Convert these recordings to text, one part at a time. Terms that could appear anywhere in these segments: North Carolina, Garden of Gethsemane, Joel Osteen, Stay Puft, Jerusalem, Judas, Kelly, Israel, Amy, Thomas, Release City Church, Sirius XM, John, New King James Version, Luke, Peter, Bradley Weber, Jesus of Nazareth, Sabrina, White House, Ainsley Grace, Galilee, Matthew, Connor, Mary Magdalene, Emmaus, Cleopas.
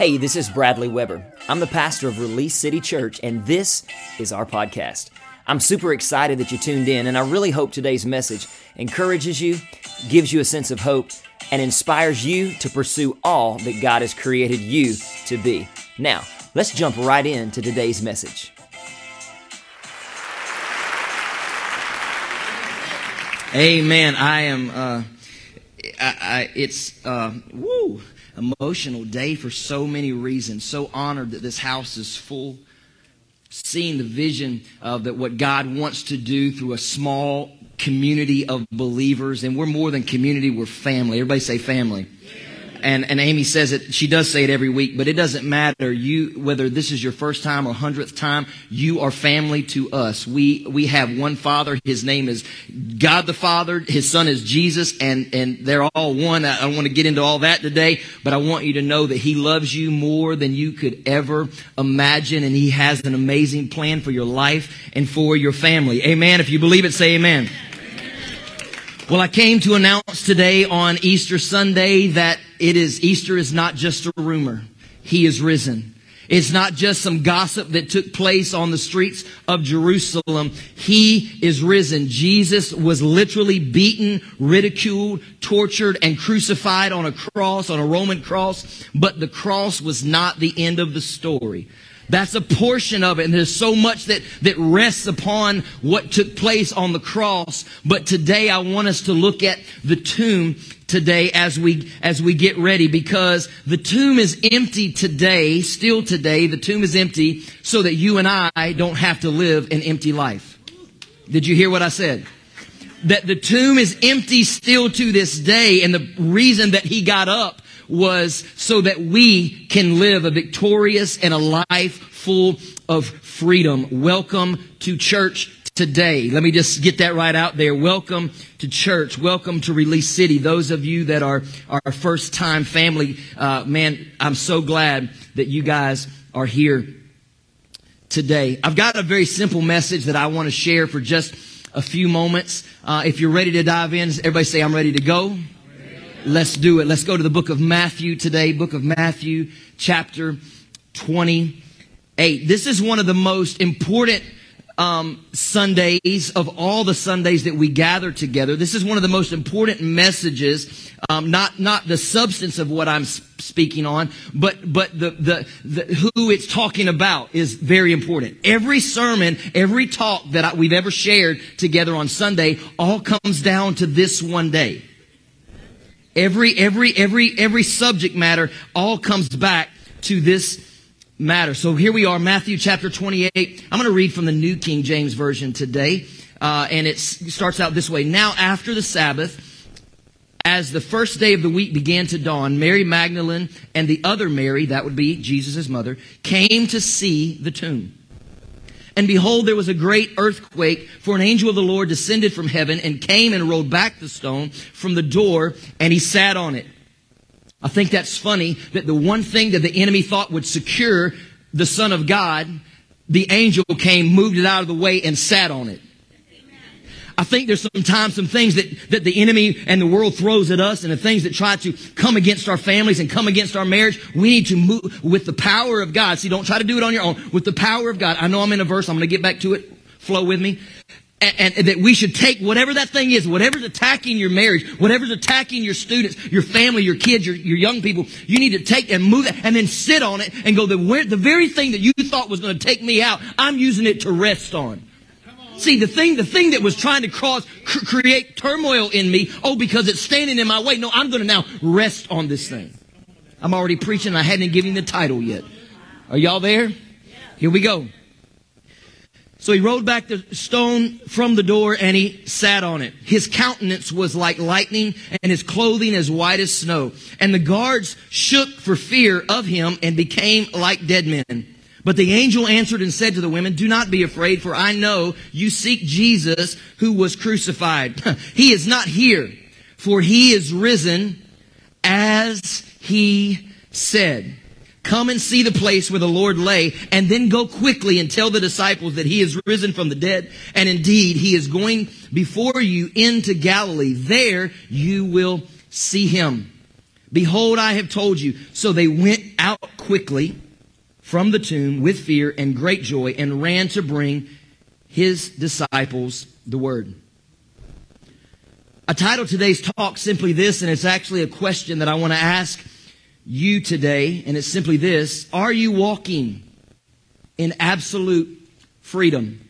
Hey, this is Bradley Weber. I'm the pastor of Release City Church, and this is our podcast. I'm super excited that you tuned in, and I really hope today's message encourages you, gives you a sense of hope, and inspires you to pursue all that God has created you to be. Now, let's jump right into today's message. Amen. It's emotional day for so many reasons. So honored that this house is full. Seeing the vision of that what God wants to do through a small community of believers. And we're more than community, we're family. Everybody say family. Yeah. And Amy says it, she does say it every week, but it doesn't matter whether this is your first time or 100th time, you are family to us. We have one Father. His name is God the Father. His Son is Jesus, and they're all one. I don't want to get into all that today, but I want you to know that He loves you more than you could ever imagine, and He has an amazing plan for your life and for your family. Amen. If you believe it, say amen. Well, I came to announce today on Easter Sunday that Easter is not just a rumor. He is risen. It's not just some gossip that took place on the streets of Jerusalem. He is risen. Jesus was literally beaten, ridiculed, tortured, and crucified on a cross, on a Roman cross. But the cross was not the end of the story. That's a portion of it, and there's so much that rests upon what took place on the cross. But today I want us to look at the tomb today as we get ready, because the tomb is empty today, still today. The tomb is empty so that you and I don't have to live an empty life. Did you hear what I said? That the tomb is empty still to this day, and the reason that He got up was so that we can live a victorious and a life full of freedom. Welcome to church today. Let me just get that right out there. Welcome to church. Welcome to Release City. Those of you that are our first-time family, man, I'm so glad that you guys are here today. I've got a very simple message that I want to share for just a few moments. If you're ready to dive in, everybody say, I'm ready to go. Let's do it. Let's go to the book of Matthew today, book of Matthew, chapter 28. This is one of the most important Sundays of all the Sundays that we gather together. This is one of the most important messages, not the substance of what I'm speaking on, but the who it's talking about is very important. Every sermon, every talk that we've ever shared together on Sunday all comes down to this one day. Every subject matter all comes back to this matter. So here we are, Matthew chapter 28. I'm going to read from the New King James Version today. And it starts out this way. Now after the Sabbath, as the first day of the week began to dawn, Mary Magdalene and the other Mary, that would be Jesus' mother, came to see the tomb. And behold, there was a great earthquake, for an angel of the Lord descended from heaven and came and rolled back the stone from the door, and he sat on it. I think that's funny that the one thing that the enemy thought would secure the Son of God, the angel came, moved it out of the way, and sat on it. I think there's sometimes some things that the enemy and the world throws at us, and the things that try to come against our families and come against our marriage. We need to move with the power of God. See, don't try to do it on your own. With the power of God. I know I'm in a verse. I'm going to get back to it. Flow with me. And that we should take whatever that thing is, whatever's attacking your marriage, whatever's attacking your students, your family, your kids, your young people, you need to take and move it and then sit on it and go, the very thing that you thought was going to take me out, I'm using it to rest on. See, the thing that was trying to create turmoil in me, because it's standing in my way. No, I'm going to now rest on this thing. I'm already preaching. I hadn't given the title yet. Are y'all there? Here we go. So he rolled back the stone from the door, and he sat on it. His countenance was like lightning, and his clothing as white as snow. And the guards shook for fear of him and became like dead men. But the angel answered and said to the women, do not be afraid, for I know you seek Jesus who was crucified. He is not here, for he is risen as he said. Come and see the place where the Lord lay, and then go quickly and tell the disciples that he is risen from the dead. And indeed, he is going before you into Galilee. There you will see him. Behold, I have told you. So they went out quickly from the tomb with fear and great joy and ran to bring his disciples the word. I titled today's talk simply this, and it's actually a question that I want to ask you today, and it's simply this: are you walking in absolute freedom?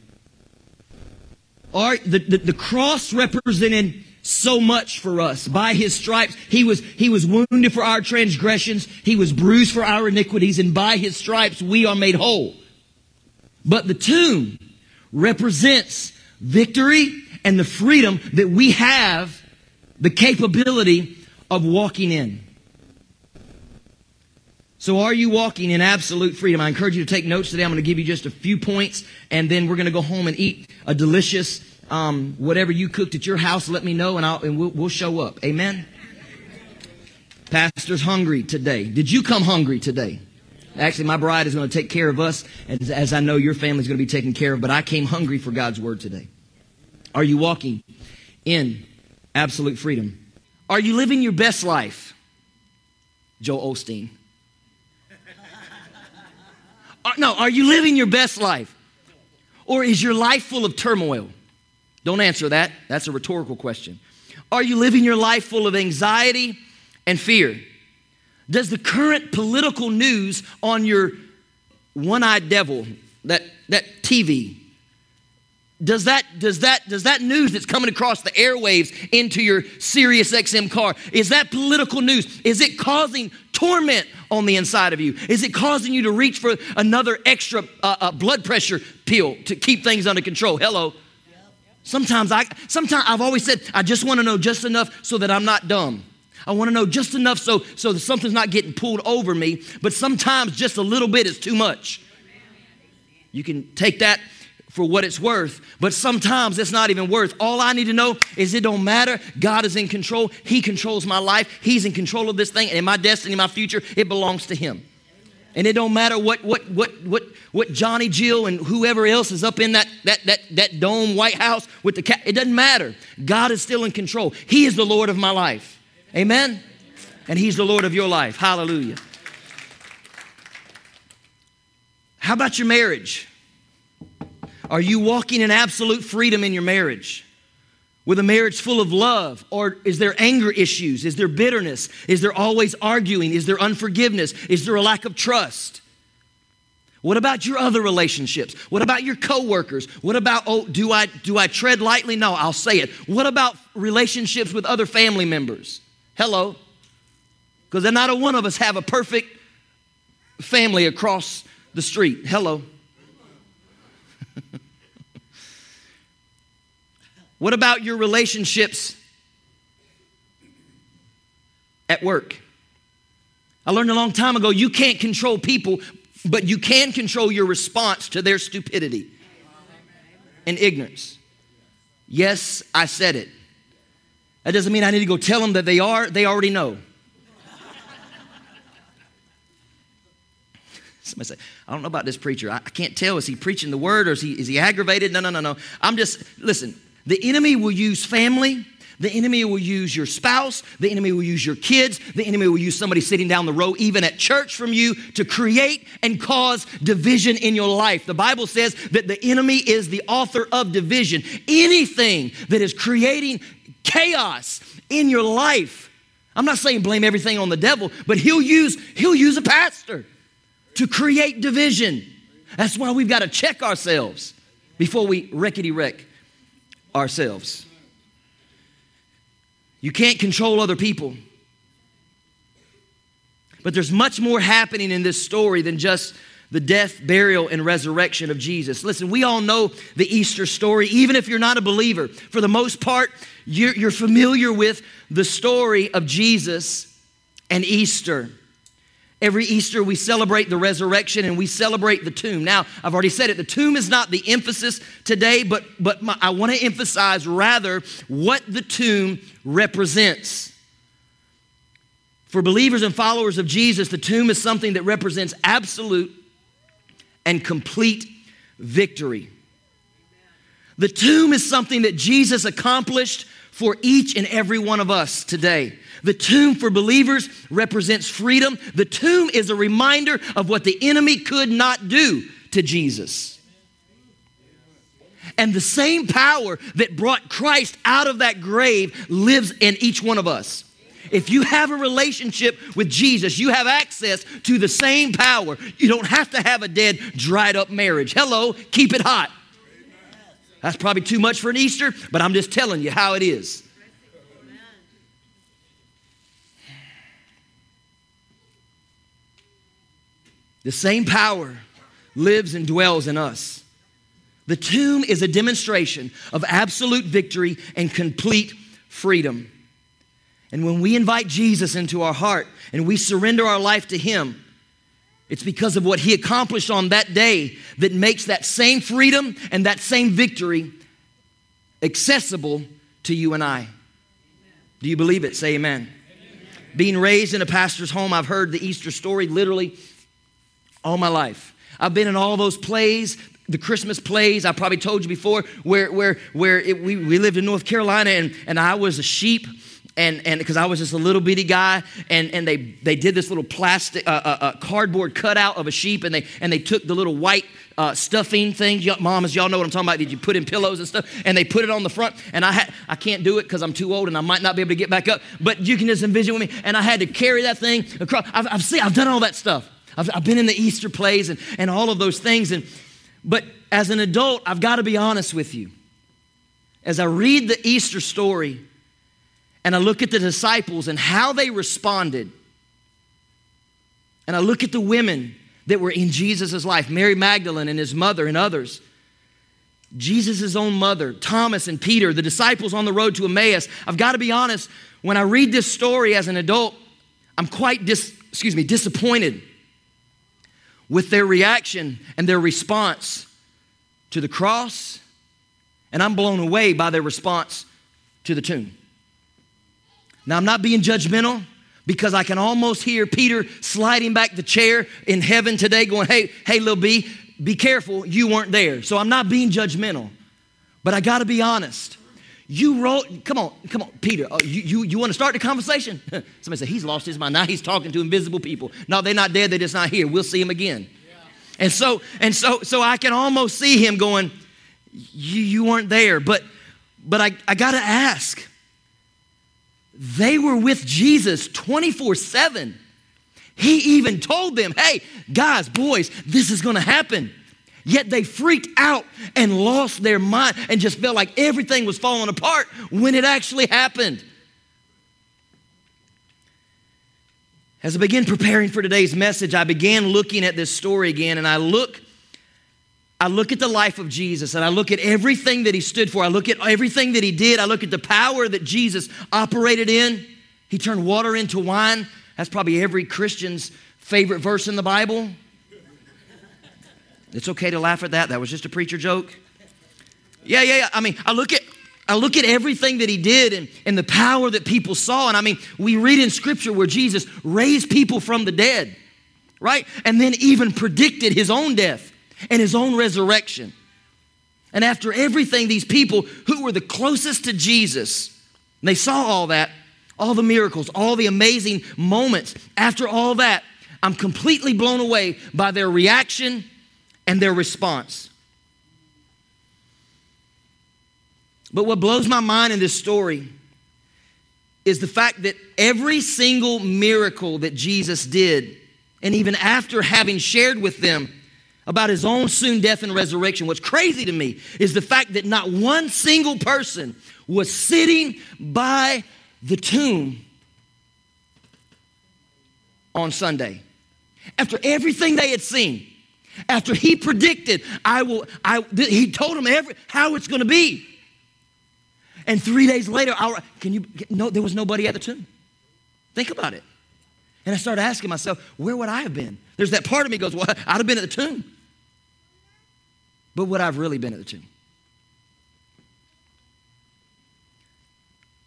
The cross represented so much for us. By his stripes, he was wounded for our transgressions. He was bruised for our iniquities. And by his stripes, we are made whole. But the tomb represents victory and the freedom that we have the capability of walking in. So are you walking in absolute freedom? I encourage you to take notes today. I'm going to give you just a few points, and then we're going to go home and eat a delicious whatever you cooked at your house. Let me know, and we'll show up. Amen? Pastor's hungry today. Did you come hungry today? Actually, my bride is going to take care of us, as I know your family's going to be taken care of, but I came hungry for God's word today. Are you walking in absolute freedom? Are you living your best life? Joel Osteen. No, are you living your best life? Or is your life full of turmoil? Don't answer that. That's a rhetorical question. Are you living your life full of anxiety and fear? Does the current political news on your one-eyed devil, that TV, does that news that's coming across the airwaves into your Sirius XM car, is that political news? Is it causing torment on the inside of you? Is it causing you to reach for another extra blood pressure pill to keep things under control? Hello. Sometimes I've always said, I just want to know just enough so that I'm not dumb. I want to know just enough so that something's not getting pulled over me. But sometimes just a little bit is too much. You can take that for what it's worth, but sometimes it's not even worth. All I need to know is it don't matter. God is in control. He controls my life. He's in control of this thing, and in my destiny, my future, it belongs to him. And it don't matter what Johnny Jill and whoever else is up in that dome White House with the cat. It doesn't matter. God is still in control. He is the Lord of my life. Amen? And he's the Lord of your life. Hallelujah. How about your marriage? Are you walking in absolute freedom in your marriage? With a marriage full of love? Or is there anger issues? Is there bitterness? Is there always arguing? Is there unforgiveness? Is there a lack of trust? What about your other relationships? What about your coworkers? What about, do I tread lightly? No, I'll say it. What about relationships with other family members? Hello. Because not a one of us have a perfect family across the street. Hello. What about your relationships at work? I learned a long time ago, you can't control people, but you can control your response to their stupidity and ignorance. Yes, I said it. That doesn't mean I need to go tell them that they are. They already know. Somebody say, I don't know about this preacher. I can't tell. Is he preaching the word, or is he aggravated? No. I'm just, listen. The enemy will use family. The enemy will use your spouse. The enemy will use your kids. The enemy will use somebody sitting down the row, even at church, from you to create and cause division in your life. The Bible says that the enemy is the author of division. Anything that is creating chaos in your life. I'm not saying blame everything on the devil, but he'll use a pastor to create division. That's why we've got to check ourselves before we wreckety-wreck ourselves. You can't control other people. But there's much more happening in this story than just the death, burial, and resurrection of Jesus. Listen, we all know the Easter story, even if you're not a believer. For the most part, you're familiar with the story of Jesus and Easter. Every Easter, we celebrate the resurrection and we celebrate the tomb. Now, I've already said it. The tomb is not the emphasis today, but I want to emphasize rather what the tomb represents. For believers and followers of Jesus, the tomb is something that represents absolute and complete victory. The tomb is something that Jesus accomplished for each and every one of us today. The tomb for believers represents freedom. The tomb is a reminder of what the enemy could not do to Jesus. And the same power that brought Christ out of that grave lives in each one of us. If you have a relationship with Jesus, you have access to the same power. You don't have to have a dead, dried up marriage. Hello, keep it hot. That's probably too much for an Easter, but I'm just telling you how it is. The same power lives and dwells in us. The tomb is a demonstration of absolute victory and complete freedom. And when we invite Jesus into our heart and we surrender our life to him, it's because of what he accomplished on that day that makes that same freedom and that same victory accessible to you and I. Amen. Do you believe it? Say amen. Amen. Being raised in a pastor's home, I've heard the Easter story literally all my life. I've been in all those plays, the Christmas plays. I probably told you before where we lived in North Carolina and I was a sheep. And because I was just a little bitty guy, and they did this little plastic cardboard cutout of a sheep, and they took the little white stuffing thing. Mamas, y'all know what I'm talking about. Did you put in pillows and stuff? And they put it on the front, and I can't do it because I'm too old, and I might not be able to get back up. But you can just envision with me. And I had to carry that thing across. I've done all that stuff. I've been in the Easter plays and all of those things. But as an adult, I've got to be honest with you. As I read the Easter story, and I look at the disciples and how they responded. And I look at the women that were in Jesus' life, Mary Magdalene and his mother and others. Jesus' own mother, Thomas and Peter, the disciples on the road to Emmaus. I've got to be honest, when I read this story as an adult, I'm quite disappointed with their reaction and their response to the cross. And I'm blown away by their response to the tomb. Now, I'm not being judgmental because I can almost hear Peter sliding back the chair in heaven today going, hey, little B, be careful. You weren't there. So I'm not being judgmental, but I got to be honest. You wrote, come on, Peter, you want to start the conversation? Somebody said, he's lost his mind. Now he's talking to invisible people. No, they're not dead. They're just not here. We'll see him again. Yeah. And so I can almost see him going, you weren't there. But I got to ask. They were with Jesus 24/7. He even told them, hey, guys, boys, this is going to happen. Yet they freaked out and lost their mind and just felt like everything was falling apart when it actually happened. As I began preparing for today's message, I began looking at this story again, and I look at the life of Jesus, and I look at everything that he stood for. I look at everything that he did. I look at the power that Jesus operated in. He turned water into wine. That's probably every Christian's favorite verse in the Bible. It's okay to laugh at that. That was just a preacher joke. Yeah. I mean, I look at everything that he did and the power that people saw. And I mean, we read in Scripture where Jesus raised people from the dead, right? And then even predicted his own death and his own resurrection. And after everything, these people who were the closest to Jesus, they saw all that, all the miracles, all the amazing moments. After all that, I'm completely blown away by their reaction and their response. But what blows my mind in this story is the fact that every single miracle that Jesus did, and even after having shared with them about his own soon death and resurrection. What's crazy to me is the fact that not one single person was sitting by the tomb on Sunday. After everything they had seen, after he predicted, he told them how it's going to be. And 3 days later, there was nobody at the tomb. Think about it. And I started asking myself, where would I have been? There's that part of me that goes, well, I'd have been at the tomb. But would I have really been at the tomb?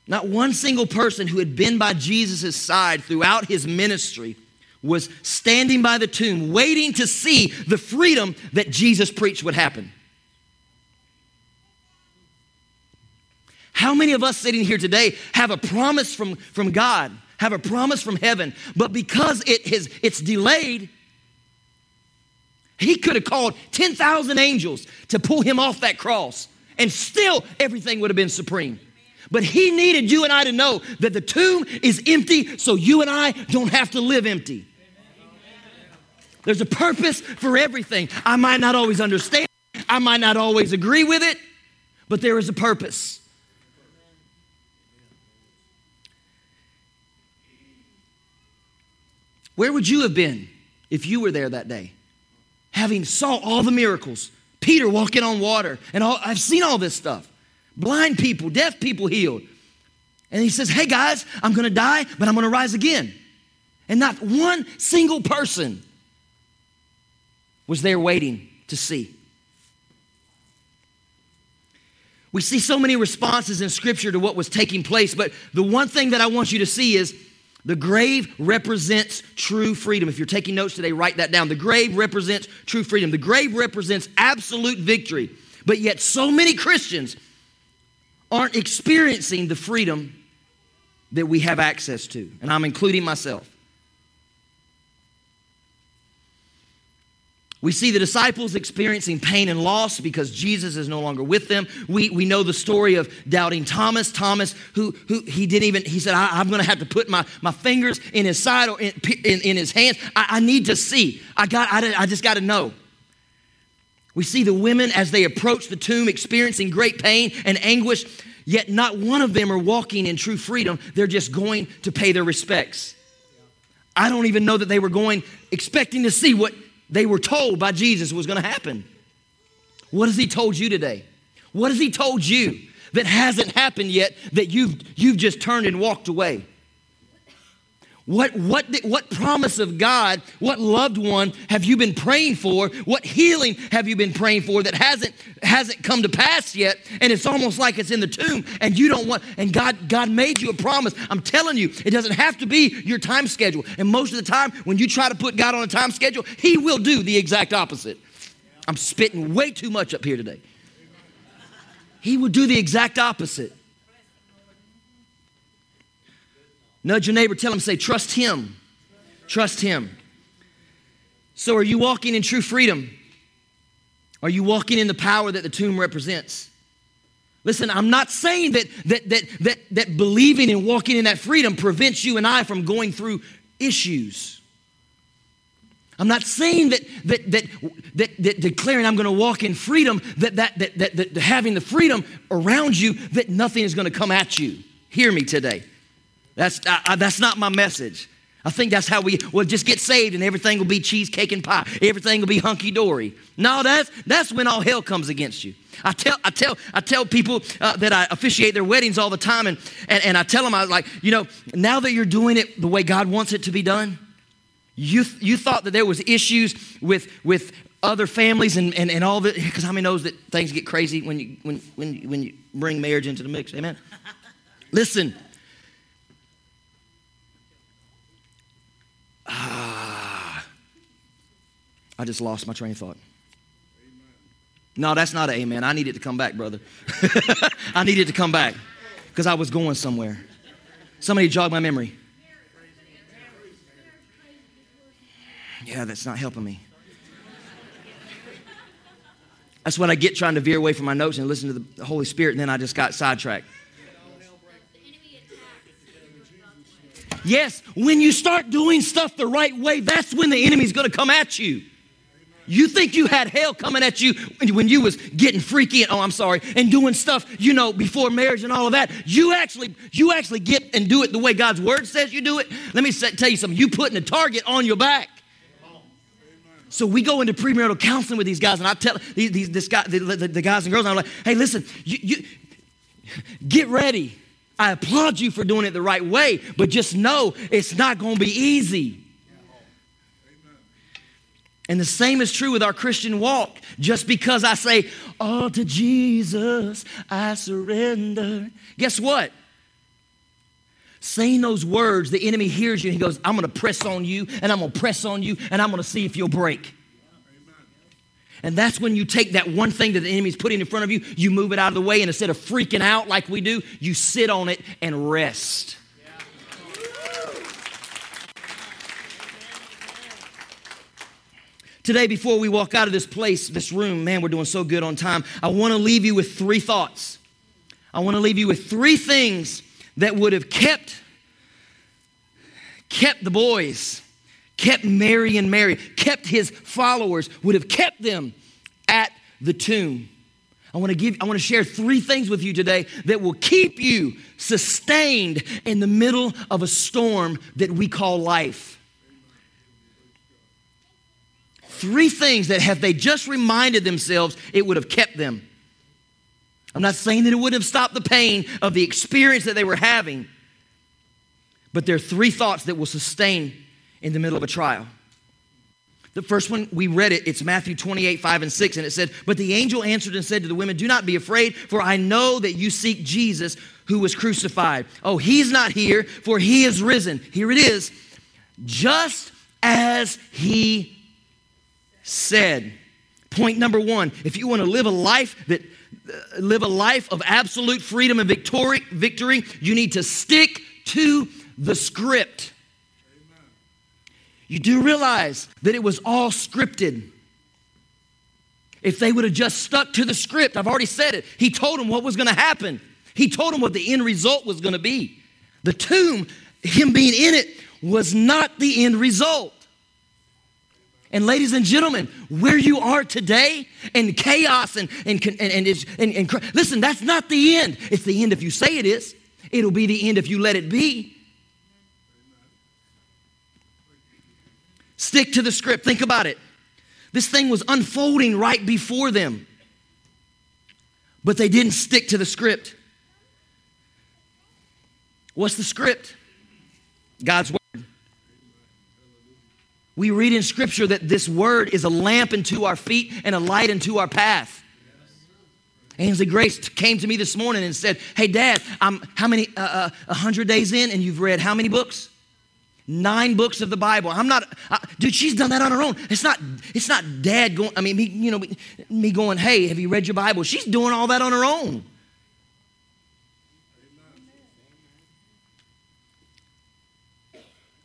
Not one single person who had been by Jesus' side throughout his ministry was standing by the tomb, waiting to see the freedom that Jesus preached would happen. How many of us sitting here today have a promise from God, have a promise from heaven, but because it's delayed, he could have called 10,000 angels to pull him off that cross, and still everything would have been supreme. But he needed you and I to know that the tomb is empty so you and I don't have to live empty. There's a purpose for everything. I might not always understand. I might not always agree with it, but there is a purpose. Where would you have been if you were there that day? Having saw all the miracles, Peter walking on water, and all, I've seen all this stuff. Blind people, deaf people healed. And he says, hey guys, I'm going to die, but I'm going to rise again. And not one single person was there waiting to see. We see so many responses in Scripture to what was taking place, but the one thing that I want you to see is the grave represents true freedom. If you're taking notes today, write that down. The grave represents true freedom. The grave represents absolute victory. But yet so many Christians aren't experiencing the freedom that we have access to. And I'm including myself. We see the disciples experiencing pain and loss because Jesus is no longer with them. We know the story of doubting Thomas. Thomas, who he didn't even, he said, I'm going to have to put my fingers in his side or in his hands. I need to see. I just got to know. We see the women as they approach the tomb experiencing great pain and anguish, yet not one of them are walking in true freedom. They're just going to pay their respects. I don't even know that they were going, expecting to see what they were told by Jesus was going to happen. What has he told you today? What has he told you that hasn't happened yet that you've just turned and walked away? What promise of God, what loved one have you been praying for? What healing have you been praying for that hasn't come to pass yet? And it's almost like it's in the tomb and you don't want, and God made you a promise. I'm telling you, it doesn't have to be your time schedule. And most of the time when you try to put God on a time schedule, he will do the exact opposite. I'm spitting way too much up here today. He will do the exact opposite. Nudge your neighbor, tell him, say, trust him. Trust him. So are you walking in true freedom? Are you walking in the power that the tomb represents? Listen, I'm not saying that believing and walking in that freedom prevents you and I from going through issues. I'm not saying that declaring I'm going to walk in freedom, that having the freedom around you, that nothing is going to come at you. Hear me today. That's not my message. I think that's how we'll just get saved and everything will be cheesecake and pie. Everything will be hunky-dory. No, that's when all hell comes against you. I tell people that I officiate their weddings all the time, and I tell them, I was like, you know, now that you're doing it the way God wants it to be done, you thought that there was issues with other families and all that, because how many knows that things get crazy when you bring marriage into the mix? Amen. Listen. I just lost my train of thought. Amen. No, that's not an amen. I need it to come back, brother. I need it to come back because I was going somewhere. Somebody jogged my memory. Yeah, that's not helping me. That's when I get trying to veer away from my notes and listen to the Holy Spirit, and then I just got sidetracked. Yes, when you start doing stuff the right way, that's when the enemy's going to come at you. You think you had hell coming at you when you was getting freaky and doing stuff, you know, before marriage and all of that. You actually get and do it the way God's word says you do it. Let me tell you something. You putting a target on your back. So we go into premarital counseling with these guys, and I tell the guys and girls, and I'm like, hey, listen, you get ready. I applaud you for doing it the right way, but just know it's not going to be easy. And the same is true with our Christian walk. Just because I say, all to Jesus I surrender. Guess what? Saying those words, the enemy hears you and he goes, I'm going to press on you and I'm going to see if you'll break. And that's when you take that one thing that the enemy's putting in front of you, you move it out of the way, and instead of freaking out like we do, you sit on it and rest. Today, before we walk out of this place, this room, man, we're doing so good on time. I want to leave you with three thoughts. I want to leave you with three things that would have kept the boys, kept Mary and Mary, kept his followers, would have kept them at the tomb. I want to share three things with you today that will keep you sustained in the middle of a storm that we call life. Three things that if they just reminded themselves, it would have kept them. I'm not saying that it would have stopped the pain of the experience that they were having, but there are three thoughts that will sustain in the middle of a trial. The first one, we read it, it's Matthew 28:5-6, and it said, "But the angel answered and said to the women, 'Do not be afraid, for I know that you seek Jesus who was crucified. Oh, he's not here, for he is risen.'" Here it is. "Just as he said." Point number one, if you want to live a life of absolute freedom and victory, you need to stick to the script. Amen. You do realize that it was all scripted. If they would have just stuck to the script, I've already said it. He told them what was going to happen. He told them what the end result was going to be. The tomb, him being in it, was not the end result. And ladies and gentlemen, where you are today in chaos and listen, that's not the end. It's the end if you say it is. It'll be the end if you let it be. Stick to the script. Think about it. This thing was unfolding right before them, but they didn't stick to the script. What's the script? God's word. We read in Scripture that this word is a lamp unto our feet and a light unto our path. Ainsley Grace came to me this morning and said, "Hey, Dad, I'm 100 days in, and you've read how many books? 9 books of the Bible." Dude, she's done that on her own. It's not Dad going, me going, "Hey, have you read your Bible?" She's doing all that on her own.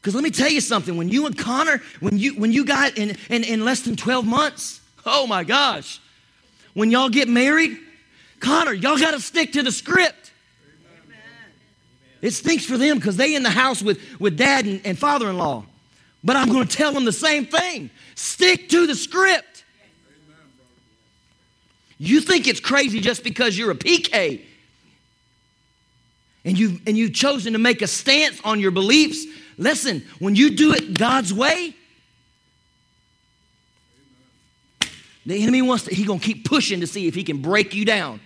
Because let me tell you something, when you and Connor, when you got in less than 12 months, oh my gosh, when y'all get married, Connor, y'all got to stick to the script. Amen. It stinks for them because they in the house with Dad and father-in-law. But I'm going to tell them the same thing. Stick to the script. Amen. You think it's crazy just because you're a PK and you've chosen to make a stance on your beliefs. Listen, when you do it God's way, the enemy he's going to keep pushing to see if he can break you down.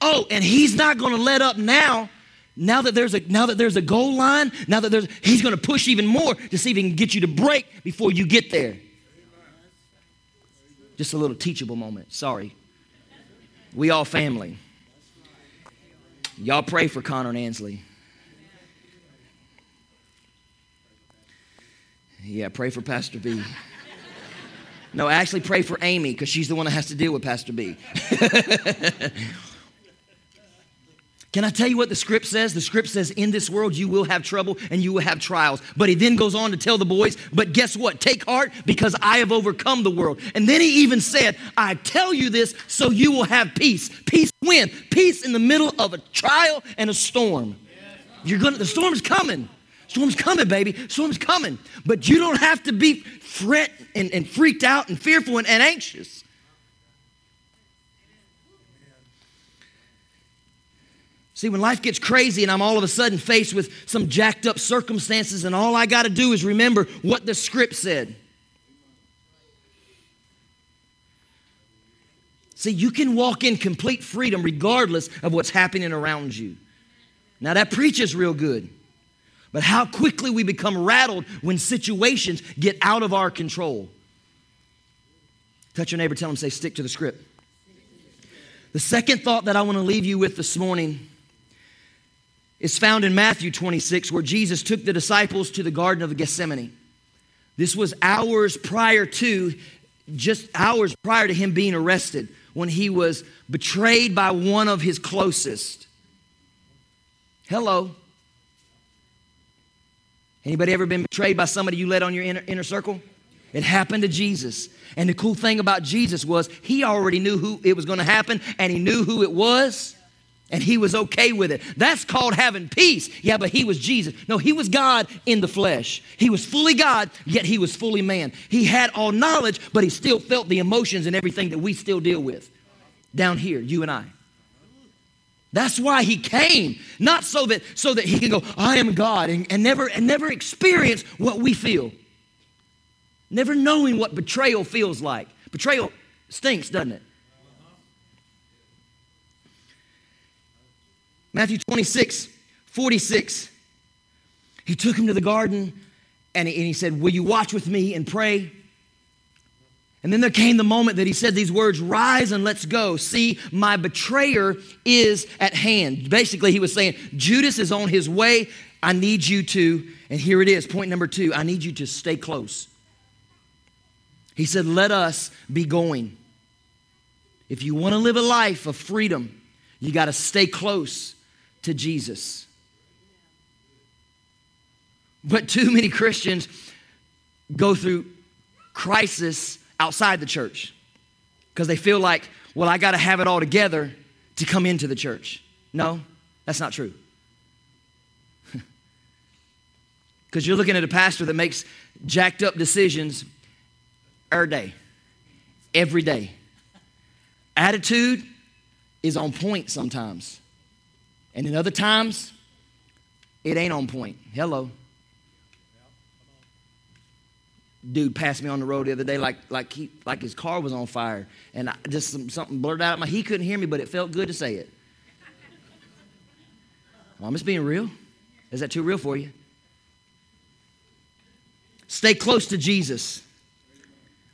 Oh, and he's not going to let up now. Now that there's a goal line, he's going to push even more to see if he can get you to break before you get there. Just a little teachable moment. Sorry. We all family. Y'all pray for Connor and Ansley. Yeah, pray for Pastor B. No, actually pray for Amy because she's the one that has to deal with Pastor B. Can I tell you what the script says? The script says in this world you will have trouble and you will have trials. But he then goes on to tell the boys, but guess what? Take heart because I have overcome the world. And then he even said, I tell you this so you will have peace. Peace when? Peace in the middle of a trial and a storm. The storm's coming. Storm's coming, baby. Storm's coming. But you don't have to be fret and freaked out and fearful and anxious. See, when life gets crazy and I'm all of a sudden faced with some jacked up circumstances and all I got to do is remember what the script said. See, you can walk in complete freedom regardless of what's happening around you. Now that preaches real good, but how quickly we become rattled when situations get out of our control. Touch your neighbor, tell him, say, stick to the script. The second thought that I want to leave you with this morning is found in Matthew 26, where Jesus took the disciples to the Garden of Gethsemane. This was hours prior to him being arrested, when he was betrayed by one of his closest. Hello. Anybody ever been betrayed by somebody you let on your inner circle? It happened to Jesus. And the cool thing about Jesus was he already knew who it was going to happen, and he knew who it was, and he was okay with it. That's called having peace. Yeah, but he was Jesus. No, he was God in the flesh. He was fully God, yet he was fully man. He had all knowledge, but he still felt the emotions and everything that we still deal with down here, you and I. That's why he came, not so that he can go, I am God, and never experience what we feel. Never knowing what betrayal feels like. Betrayal stinks, doesn't it? Matthew 26:46. He took him to the garden, and he said, will you watch with me and pray? And then there came the moment that he said these words, rise and let's go. See, my betrayer is at hand. Basically, he was saying, Judas is on his way. I need you to, and here it is, point number 2, I need you to stay close. He said, let us be going. If you want to live a life of freedom, you got to stay close to Jesus. But too many Christians go through crisis outside the church because they feel like, well, I got to have it all together to come into the church. No, that's not true. Because you're looking at a pastor that makes jacked up decisions every day. Attitude is on point sometimes. And in other times, it ain't on point. Hello. Dude passed me on the road the other day like his car was on fire. And I just something blurted out. He couldn't hear me, but it felt good to say it. Well, I'm just being real. Is that too real for you? Stay close to Jesus.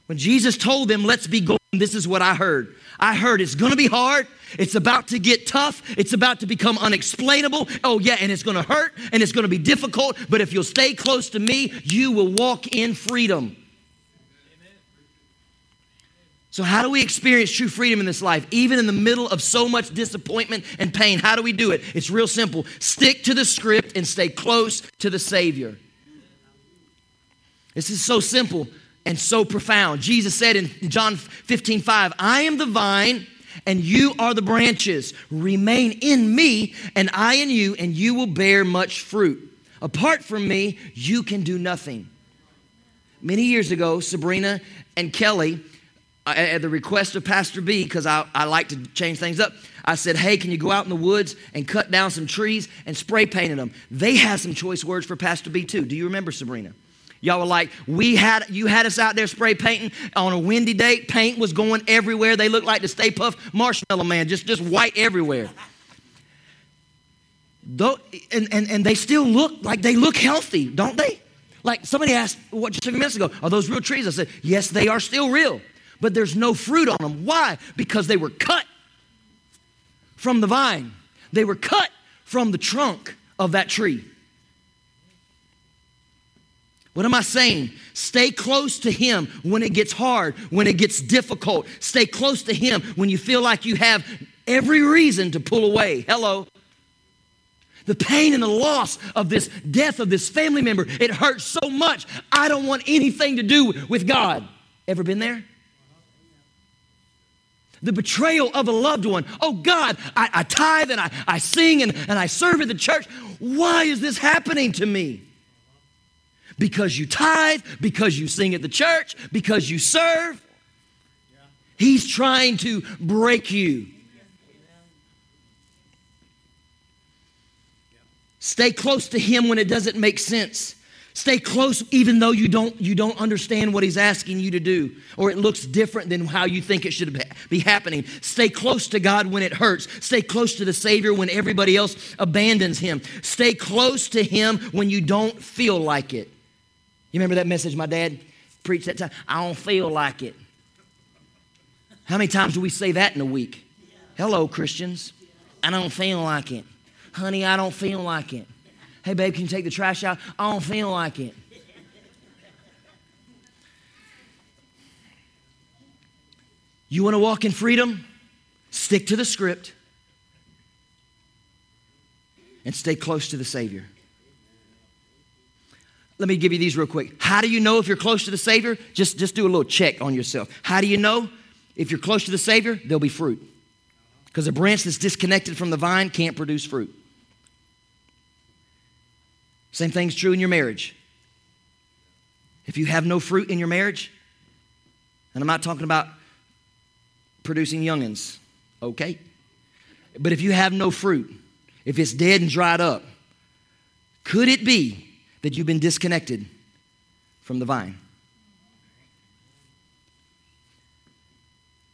When Jesus told them, let's be going, this is what I heard. I heard it's going to be hard. It's about to get tough. It's about to become unexplainable. Oh, yeah, and it's going to hurt, and it's going to be difficult. But if you'll stay close to me, you will walk in freedom. Amen. So how do we experience true freedom in this life, even in the middle of so much disappointment and pain? How do we do it? It's real simple. Stick to the script and stay close to the Savior. This is so simple. And so profound. Jesus said in John 15:5, I am the vine and you are the branches. Remain in me and I in you, and you will bear much fruit. Apart from me, you can do nothing. Many years ago, Sabrina and Kelly, at the request of Pastor B, because I like to change things up, I said, hey, can you go out in the woods and cut down some trees and spray painted them? They had some choice words for Pastor B too. Do you remember, Sabrina? Y'all were like, you had us out there spray painting on a windy day. Paint was going everywhere. They looked like the Stay Puft Marshmallow Man, just white everywhere. And they still look like they look healthy, don't they? Like somebody asked just a few minutes ago, are those real trees? I said, yes, they are still real, but there's no fruit on them. Why? Because they were cut from the vine. They were cut from the trunk of that tree. What am I saying? Stay close to him when it gets hard, when it gets difficult. Stay close to him when you feel like you have every reason to pull away. Hello. The pain and the loss of this death of this family member, it hurts so much. I don't want anything to do with God. Ever been there? The betrayal of a loved one. Oh, God, I tithe and I sing and I serve at the church. Why is this happening to me? Because you tithe, because you sing at the church, because you serve. He's trying to break you. Stay close to him when it doesn't make sense. Stay close even though you don't understand what he's asking you to do, or it looks different than how you think it should be happening. Stay close to God when it hurts. Stay close to the Savior when everybody else abandons him. Stay close to him when you don't feel like it. You remember that message my dad preached that time? I don't feel like it. How many times do we say that in a week? Hello, Christians. I don't feel like it. Honey, I don't feel like it. Hey, babe, can you take the trash out? I don't feel like it. You want to walk in freedom? Stick to the script and stay close to the Savior. Let me give you these real quick. How do you know if you're close to the Savior? Just do a little check on yourself. How do you know? If you're close to the Savior, there'll be fruit. Because a branch that's disconnected from the vine can't produce fruit. Same thing's true in your marriage. If you have no fruit in your marriage, and I'm not talking about producing youngins, okay? But if you have no fruit, if it's dead and dried up, could it be that you've been disconnected from the vine?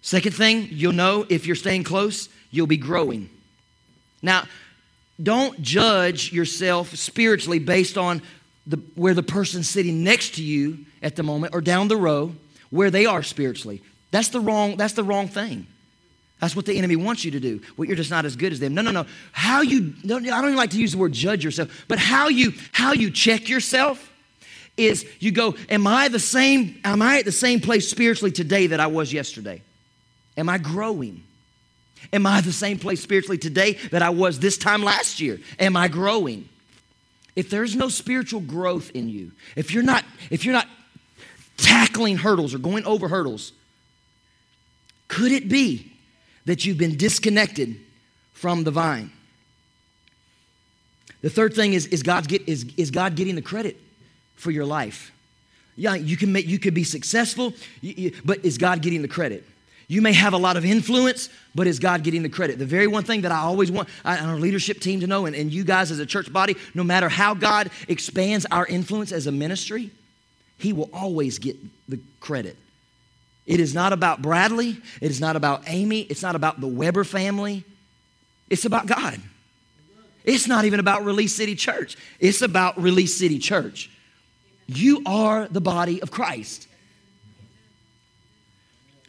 Second thing, you'll know if you're staying close, you'll be growing. Now, don't judge yourself spiritually based on where the person sitting next to you at the moment or down the row, where they are spiritually. That's the wrong thing. That's what the enemy wants you to do. Well, you're just not as good as them. No. I don't even like to use the word judge yourself, but how you check yourself is you go, am I at the same place spiritually today that I was yesterday? Am I growing? Am I at the same place spiritually today that I was this time last year? Am I growing? If there's no spiritual growth in you, if you're not tackling hurdles or going over hurdles, could it be that you've been disconnected from the vine? The third thing is God getting the credit for your life? Yeah, you could be successful, but is God getting the credit? You may have a lot of influence, but is God getting the credit? The very one thing that I always want our leadership team to know, and you guys as a church body, no matter how God expands our influence as a ministry, He will always get the credit. It is not about Bradley. It is not about Amy. It's not about the Weber family. It's about God. It's not even about Release City Church. It's about Release City Church. You are the body of Christ.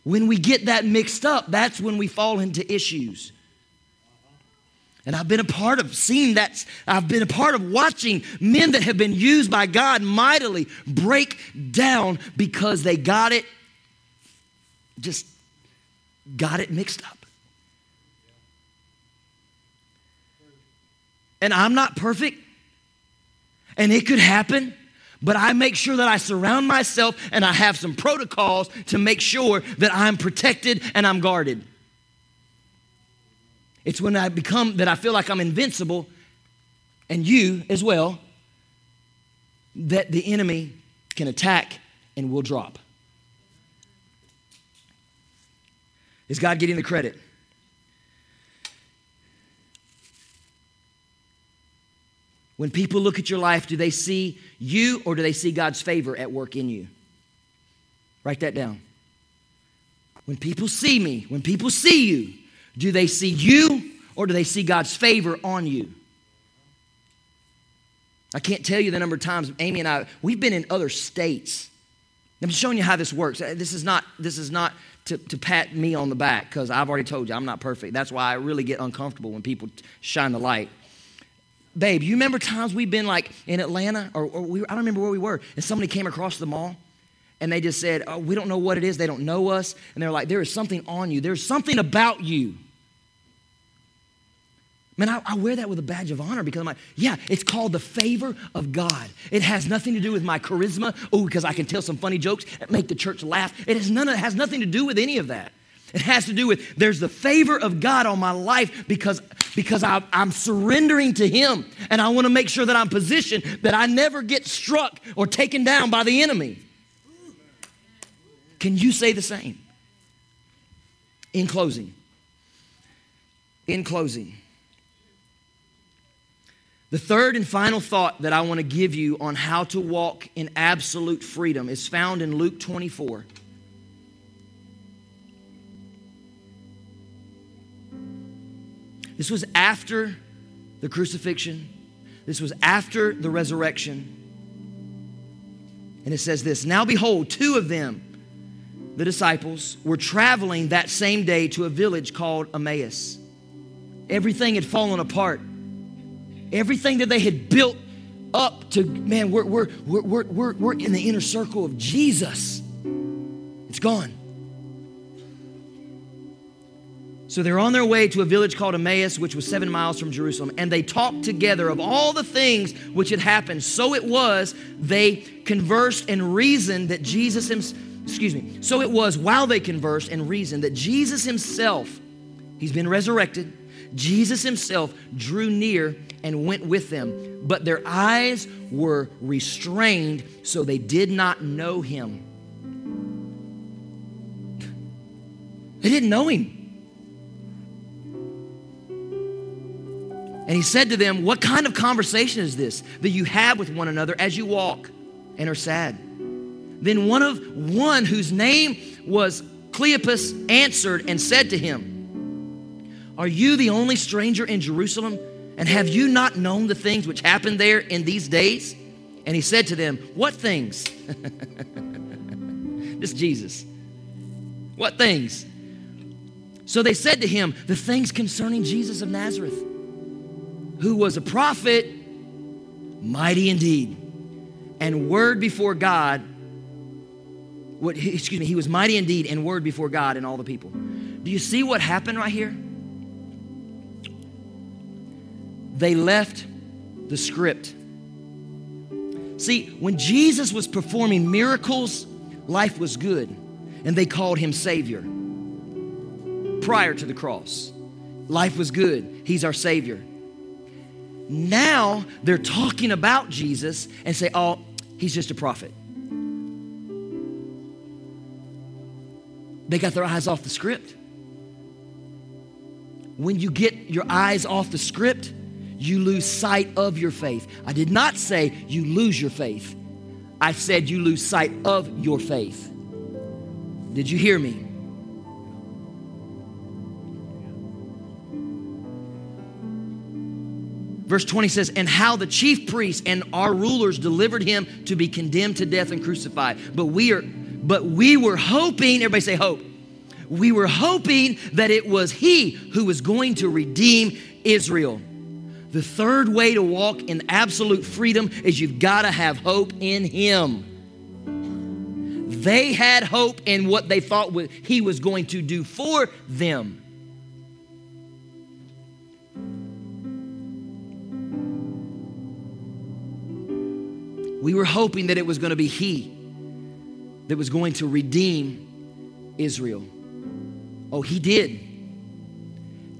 When we get that mixed up, that's when we fall into issues. And I've been a part of seeing that. I've been a part of watching men that have been used by God mightily break down because they got it mixed up. And I'm not perfect, and it could happen. But I make sure that I surround myself and I have some protocols to make sure that I'm protected and I'm guarded. It's when I become that I feel like I'm invincible, and you as well, that the enemy can attack and will drop. Is God getting the credit? When people look at your life, do they see you or do they see God's favor at work in you? Write that down. When people see me, when people see you, do they see you or do they see God's favor on you? I can't tell you the number of times Amy and I, we've been in other states. I'm showing you how this works. This is not to pat me on the back, because I've already told you I'm not perfect. That's why I really get uncomfortable when people shine the light. Babe, you remember times we've been like in Atlanta, I don't remember where we were, and somebody came across the mall, and they just said, "Oh, we don't know what it is. They don't know us." And they're like, "There is something on you. There's something about you." Man, I wear that with a badge of honor, because I'm like, yeah, it's called the favor of God. It has nothing to do with my charisma. Oh, because I can tell some funny jokes and make the church laugh. It has nothing to do with any of that. It has to do with there's the favor of God on my life because I'm surrendering to Him, and I want to make sure that I'm positioned that I never get struck or taken down by the enemy. Can you say the same? In closing, the third and final thought that I want to give you on how to walk in absolute freedom is found in Luke 24. This was after the crucifixion. This was after the resurrection. And it says this, "Now behold, two of them, the disciples, were traveling that same day to a village called Emmaus." Everything had fallen apart. Everything that they had built up to, man, we're in the inner circle of Jesus. It's gone. So they're on their way to a village called Emmaus, which was 7 miles from Jerusalem, and they talked together of all the things which had happened. So it was, they conversed and reasoned that Jesus himself, So it was while they conversed and reasoned that Jesus himself, he's been resurrected, Jesus himself drew near and went with them, but their eyes were restrained, so they did not know him. They didn't know him. And he said to them, what kind of conversation is this that you have with one another as you walk and are sad? Then one whose name was Cleopas answered and said to him, are you the only stranger in Jerusalem? And have you not known the things which happened there in these days? And he said to them, what things? This is Jesus. What things? So they said to him, the things concerning Jesus of Nazareth, who was a prophet, mighty indeed, and word before God. He was mighty indeed and word before God and all the people. Do you see what happened right here? They left the script. See, when Jesus was performing miracles, life was good, and they called him Savior. Prior to the cross, life was good. He's our Savior. Now they're talking about Jesus and say, oh, he's just a prophet. They got their eyes off the script. When you get your eyes off the script, you lose sight of your faith. I did not say you lose your faith. I said you lose sight of your faith. Did you hear me? Verse 20 says, and how the chief priests and our rulers delivered him to be condemned to death and crucified. But we were hoping, everybody say hope. We were hoping that it was he who was going to redeem Israel. The third way to walk in absolute freedom is you've got to have hope in him. They had hope in what they thought he was going to do for them. We were hoping that it was going to be he that was going to redeem Israel. Oh, he did.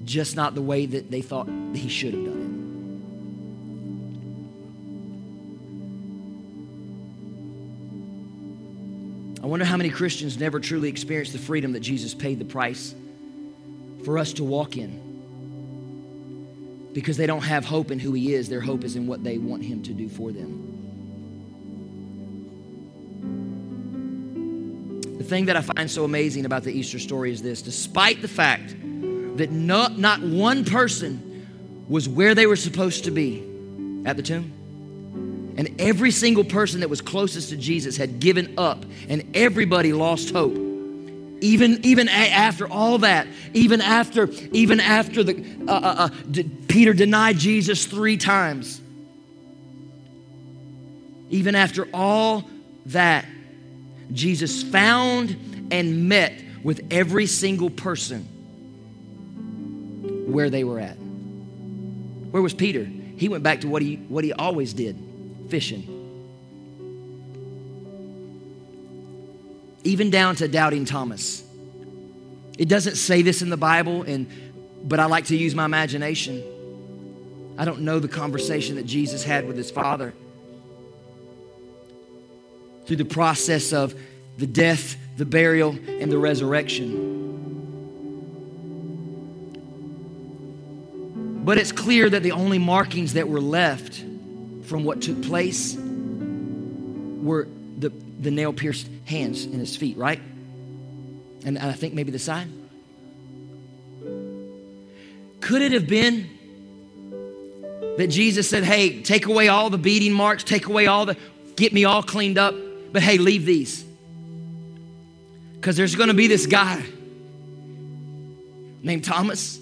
Just not the way that they thought that he should have done it. I wonder how many Christians never truly experienced the freedom that Jesus paid the price for us to walk in, because they don't have hope in who he is. Their hope is in what they want him to do for them. The thing that I find so amazing about the Easter story is this: despite the fact that not one person was where they were supposed to be at the tomb, and every single person that was closest to Jesus had given up, and everybody lost hope. Even after all that, even after the Peter denied Jesus 3 times, even after all that, Jesus found and met with every single person where they were at. Where was Peter? He went back to what he always did, fishing. Even down to doubting Thomas. It doesn't say this in the Bible, but I like to use my imagination. I don't know the conversation that Jesus had with his Father through the process of the death, the burial, and the resurrection. But it's clear that the only markings that were left from what took place were the nail-pierced hands and his feet, right? And I think maybe the side. Could it have been that Jesus said, hey, take away all the beating marks, take away get me all cleaned up, but hey, leave these, because there's going to be this guy named Thomas.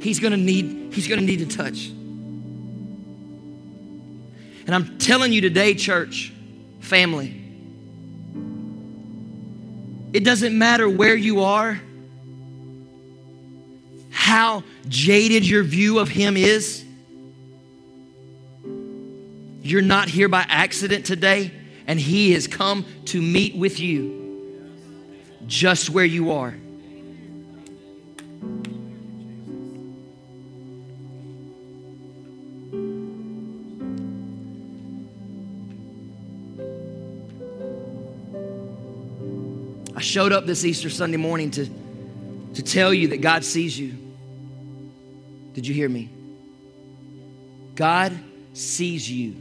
He's going to need a touch. And I'm telling you today, church family, it doesn't matter where you are. how jaded your view of him is? You're not here by accident today, and he has come to meet with you just where you are. I showed up this Easter Sunday morning to tell you that God sees you. Did you hear me? God sees you,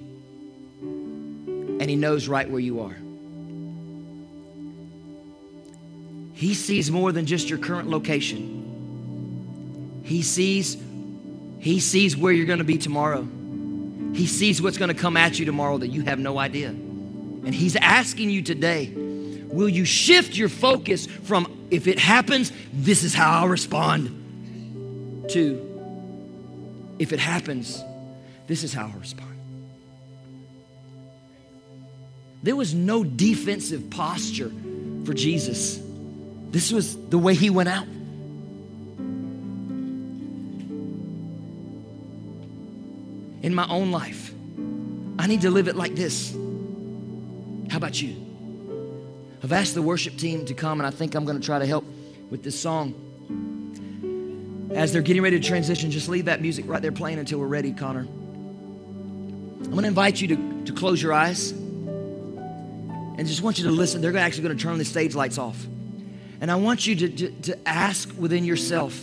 and he knows right where you are. He sees more than just your current location. He sees where you're going to be tomorrow. He sees what's going to come at you tomorrow that you have no idea. And he's asking you today, will you shift your focus from, if it happens, this is how I'll respond, to, if it happens, this is how I'll respond. There was no defensive posture for Jesus. This was the way he went out. In my own life, I need to live it like this. How about you? I've asked the worship team to come, and I think I'm going to try to help with this song. As they're getting ready to transition, just leave that music right there playing until we're ready, Connor. I'm going to invite you to close your eyes, and just want you to listen. They're actually going to turn the stage lights off. And I want you to ask within yourself,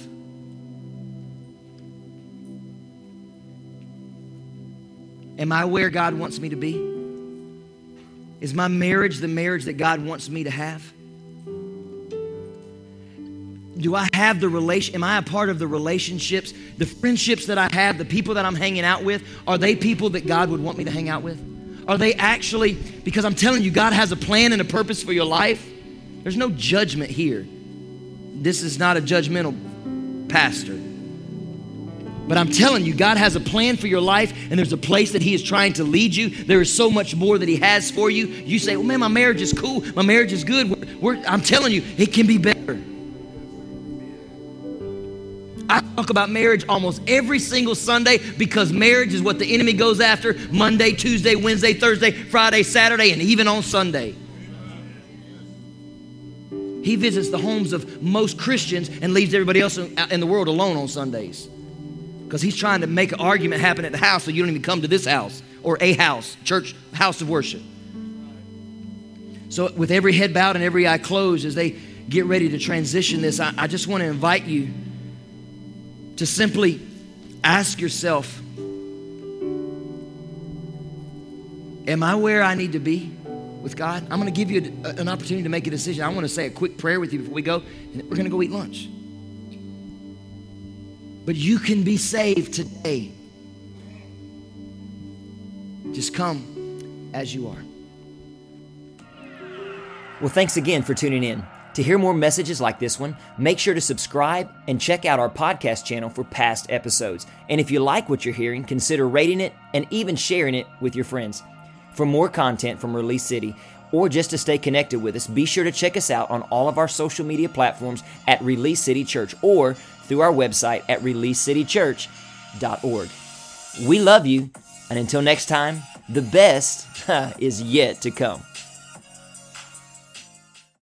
am I where God wants me to be? Is my marriage the marriage that God wants me to have? Do I have the relation? Am I a part of the relationships, the friendships that I have, the people that I'm hanging out with? Are they people that God would want me to hang out with? Are they actually, because I'm telling you, God has a plan and a purpose for your life. There's no judgment here. This is not a judgmental pastor. But I'm telling you, God has a plan for your life, and there's a place that he is trying to lead you. There is so much more that he has for you. You say, well, man, my marriage is cool. My marriage is good. I'm telling you, it can be better. I talk about marriage almost every single Sunday because marriage is what the enemy goes after Monday, Tuesday, Wednesday, Thursday, Friday, Saturday, and even on Sunday. He visits the homes of most Christians and leaves everybody else in the world alone on Sundays. Because he's trying to make an argument happen at the house so you don't even come to this house or a house, church, house of worship. So with every head bowed and every eye closed, as they get ready to transition this, I just want to invite you to simply ask yourself, am I where I need to be with God? I'm going to give you an opportunity to make a decision. I want to say a quick prayer with you before we go, and we're going to go eat lunch. But you can be saved today. Just come as you are. Well, thanks again for tuning in. To hear more messages like this one, make sure to subscribe and check out our podcast channel for past episodes. And if you like what you're hearing, consider rating it and even sharing it with your friends. For more content from Release City, or just to stay connected with us, be sure to check us out on all of our social media platforms at Release City Church or through our website at releasecitychurch.org. We love you, and until next time, the best is yet to come.